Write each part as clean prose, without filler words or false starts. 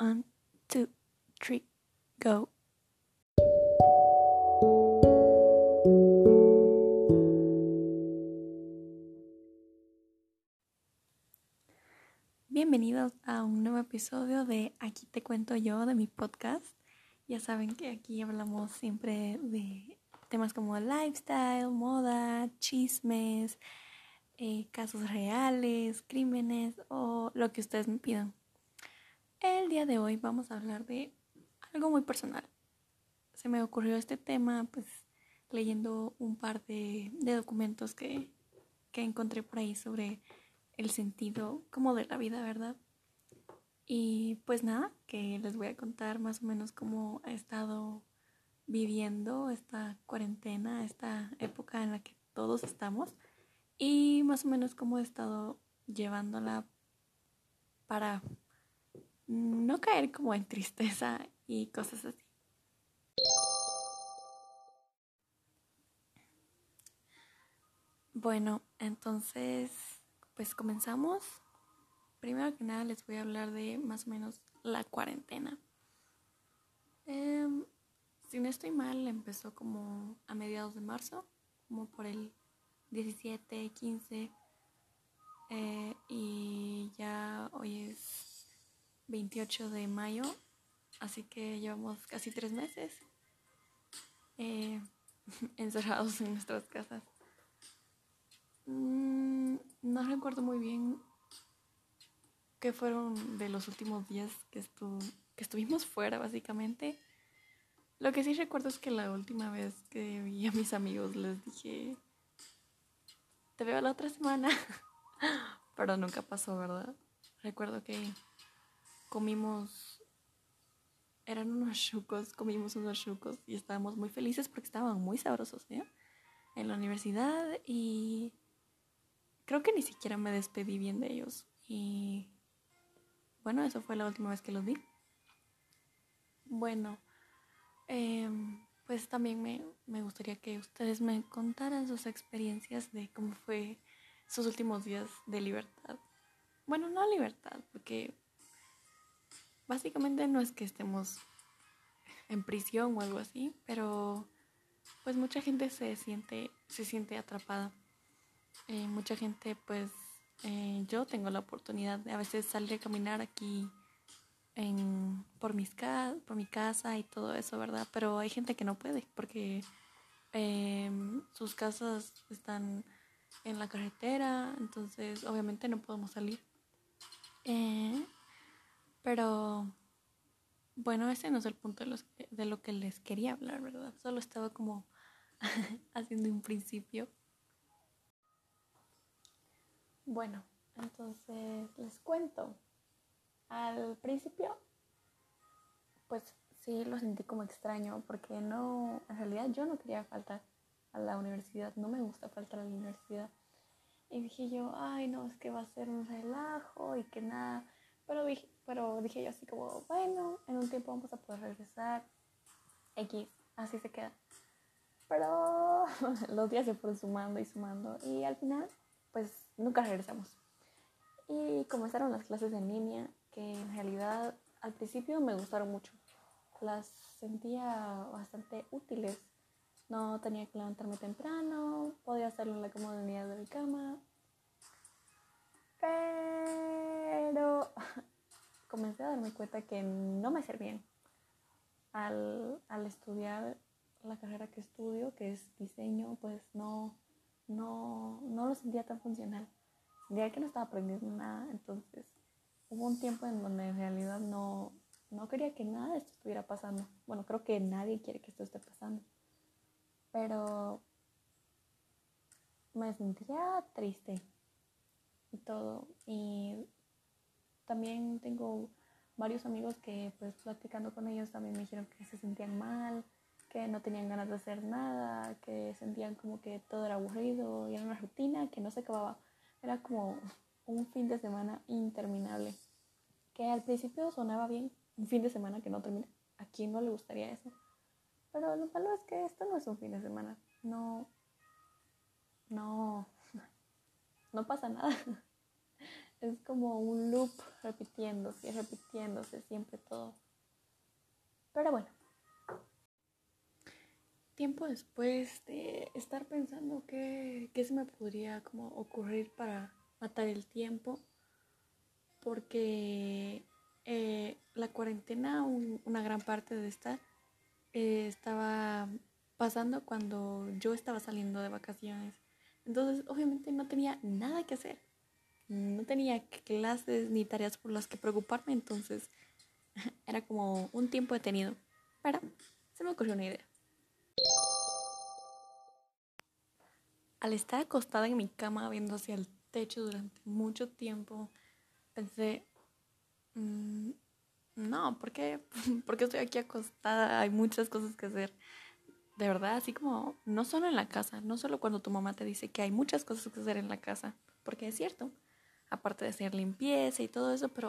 1, 2, 3, go. Bienvenidos a un nuevo episodio de Aquí te cuento yo, de mi podcast. Ya saben que aquí hablamos siempre de temas como lifestyle, moda, chismes, casos reales, crímenes o lo que ustedes me pidan. El día de hoy vamos a hablar de algo muy personal. Se me ocurrió este tema pues leyendo un par de documentos que encontré por ahí sobre el sentido como de la vida, ¿verdad? Y pues nada, que les voy a contar más o menos cómo he estado viviendo esta cuarentena, esta época en la que todos estamos, y más o menos cómo he estado llevándola para no caer como en tristeza y cosas así. Bueno, entonces pues comenzamos. Primero que nada les voy a hablar de más o menos la cuarentena. Si no estoy mal, empezó como a mediados de marzo, como por el 17, 15. Y ya hoy es 28 de mayo, así que llevamos casi 3 meses encerrados en nuestras casas. No recuerdo muy bien qué fueron de los últimos días que estuvimos fuera, básicamente. Lo que sí recuerdo es que la última vez que vi a mis amigos les dije, te veo la otra semana. Pero nunca pasó, ¿verdad? Recuerdo que comimos unos chucos y estábamos muy felices porque estaban muy sabrosos, ¿eh? En la universidad, y creo que ni siquiera me despedí bien de ellos. Y bueno, eso fue la última vez que los vi. Bueno, pues también me gustaría que ustedes me contaran sus experiencias de cómo fue sus últimos días de libertad. Bueno, no libertad, porque básicamente no es que estemos en prisión o algo así, pero pues mucha gente se siente atrapada. Mucha gente, pues yo tengo la oportunidad de a veces salir a caminar aquí por mi casa y todo eso, ¿verdad? Pero hay gente que no puede porque sus casas están en la carretera, entonces obviamente no podemos salir. Pero bueno, ese no es el punto de lo que les quería hablar, ¿verdad? Solo estaba como haciendo un principio. Bueno, entonces les cuento. Al principio, pues sí lo sentí como extraño, porque no, en realidad yo no quería faltar a la universidad, no me gusta faltar a la universidad. Y dije yo, ay no, es que va a ser un relajo y que nada, pero dije yo así como, bueno, en un tiempo vamos a poder regresar, X, así se queda. Pero los días se fueron sumando y al final pues nunca regresamos. Y comenzaron las clases en línea, que en realidad al principio me gustaron mucho. Las sentía bastante útiles. No tenía que levantarme temprano, podía hacerlo en la comodidad de mi cama. Pero comencé a darme cuenta que no me servían. Al estudiar la carrera que estudio, que es diseño, pues no lo sentía tan funcional. Sentía que no estaba aprendiendo nada. Entonces hubo un tiempo en donde en realidad no quería que nada de esto estuviera pasando. Bueno, creo que nadie quiere que esto esté pasando, pero me sentía triste y todo. Y también tengo varios amigos que pues platicando con ellos también me dijeron que se sentían mal, que no tenían ganas de hacer nada, que sentían como que todo era aburrido y era una rutina que no se acababa. Era como un fin de semana interminable, que al principio sonaba bien, un fin de semana que no termina. ¿A quién no le gustaría eso? Pero lo malo es que esto no es un fin de semana. No pasa nada. Es como un loop repitiéndose y repitiéndose siempre todo. Pero bueno, tiempo después de estar pensando qué se me podría como ocurrir para matar el tiempo, porque la cuarentena, una gran parte de esta, estaba pasando cuando yo estaba saliendo de vacaciones. Entonces, obviamente no tenía nada que hacer. No tenía clases ni tareas por las que preocuparme, entonces era como un tiempo detenido. Pero se me ocurrió una idea. Al estar acostada en mi cama viendo hacia el techo durante mucho tiempo, pensé, no, ¿por qué estoy aquí acostada? Hay muchas cosas que hacer. De verdad, así como, no solo en la casa, no solo cuando tu mamá te dice que hay muchas cosas que hacer en la casa, porque es cierto, aparte de hacer limpieza y todo eso, pero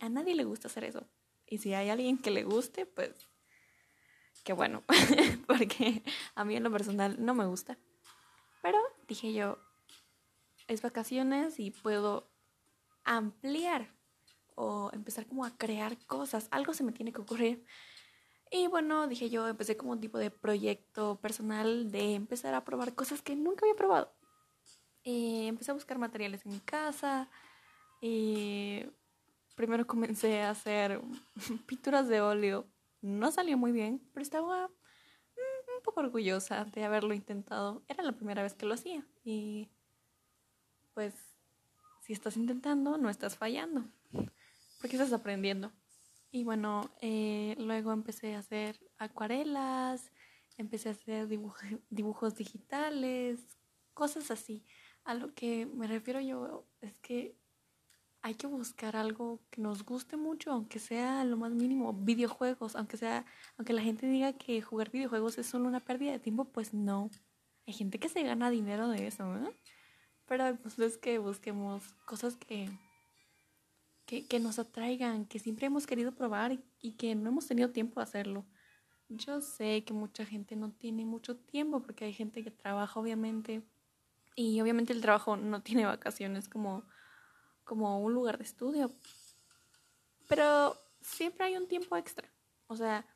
a nadie le gusta hacer eso. Y si hay alguien que le guste, pues, qué bueno, porque a mí en lo personal no me gusta. Pero dije yo, es vacaciones y puedo ampliar o empezar como a crear cosas. Algo se me tiene que ocurrir. Y bueno, dije yo, empecé como un tipo de proyecto personal de empezar a probar cosas que nunca había probado. Empecé a buscar materiales en mi casa. Y primero comencé a hacer pinturas de óleo. No salió muy bien, pero estaba poco orgullosa de haberlo intentado. Era la primera vez que lo hacía y pues si estás intentando no estás fallando porque estás aprendiendo. Y bueno, luego empecé a hacer acuarelas, empecé a hacer dibujos digitales, cosas así. A lo que me refiero yo es que hay que buscar algo que nos guste mucho, aunque sea lo más mínimo, videojuegos, aunque la gente diga que jugar videojuegos es solo una pérdida de tiempo, pues no. Hay gente que se gana dinero de eso, ¿eh? Pero pues es que busquemos cosas que nos atraigan, que siempre hemos querido probar y que no hemos tenido tiempo de hacerlo. Yo sé que mucha gente no tiene mucho tiempo porque hay gente que trabaja, obviamente, y obviamente el trabajo no tiene vacaciones como un lugar de estudio, pero siempre hay un tiempo extra. O sea,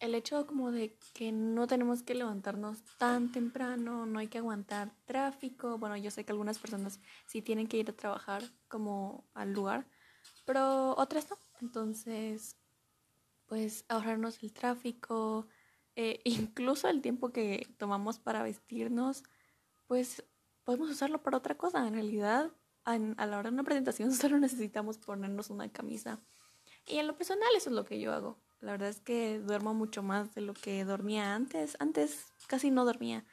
el hecho como de que no tenemos que levantarnos tan temprano, no hay que aguantar tráfico. Bueno, yo sé que algunas personas sí tienen que ir a trabajar como al lugar, pero otras no. Entonces, pues ahorrarnos el tráfico, incluso el tiempo que tomamos para vestirnos, pues podemos usarlo para otra cosa. En realidad, a la hora de una presentación solo necesitamos ponernos una camisa. Y en lo personal eso es lo que yo hago. La verdad es que duermo mucho más de lo que dormía antes. Antes casi no dormía.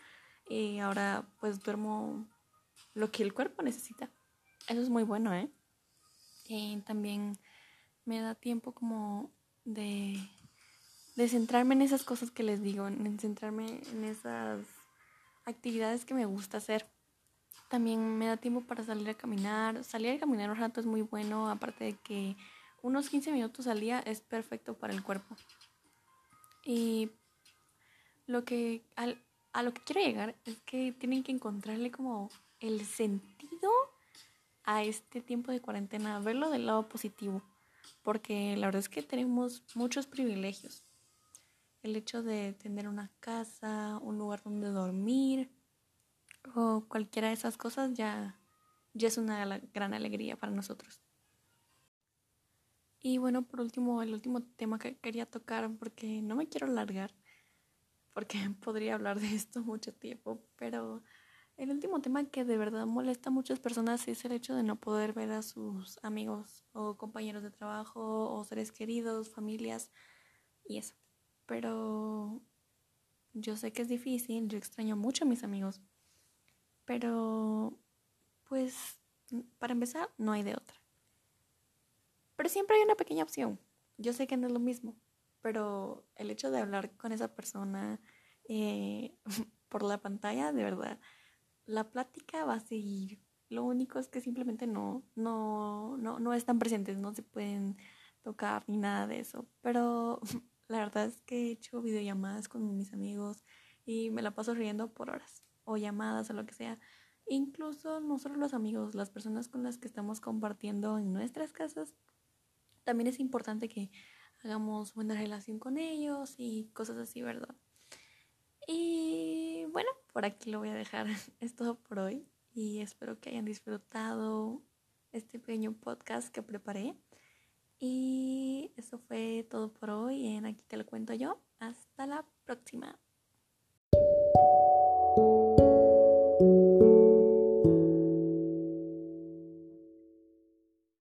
Y ahora pues duermo lo que el cuerpo necesita. Eso es muy bueno, ¿eh? Y también me da tiempo como de centrarme en esas cosas que les digo. En centrarme en esas actividades que me gusta hacer. También me da tiempo para salir a caminar. Salir a caminar un rato es muy bueno, aparte de que unos 15 minutos al día es perfecto para el cuerpo. Y a lo que quiero llegar es que tienen que encontrarle como el sentido a este tiempo de cuarentena, verlo del lado positivo, porque la verdad es que tenemos muchos privilegios. El hecho de tener una casa, un lugar donde dormir, o cualquiera de esas cosas ya es una gran alegría para nosotros. Y bueno, por último, el último tema que quería tocar, porque no me quiero alargar, porque podría hablar de esto mucho tiempo, pero el último tema que de verdad molesta a muchas personas es el hecho de no poder ver a sus amigos o compañeros de trabajo o seres queridos, familias y eso. Pero yo sé que es difícil, yo extraño mucho a mis amigos. Pero, pues, para empezar, no hay de otra. Pero siempre hay una pequeña opción. Yo sé que no es lo mismo, pero el hecho de hablar con esa persona por la pantalla, de verdad, la plática va a seguir. Lo único es que simplemente no están presentes, no se pueden tocar ni nada de eso. Pero la verdad es que he hecho videollamadas con mis amigos y me la paso riendo por horas. O llamadas o lo que sea, Incluso no solo los amigos, las personas con las que estamos compartiendo en nuestras casas, también es importante que hagamos buena relación con ellos y cosas así, ¿verdad? Y bueno, por aquí lo voy a dejar. Es todo por hoy y espero que hayan disfrutado este pequeño podcast que preparé. Y eso fue todo por hoy en Aquí Te Lo Cuento Yo. Hasta la próxima.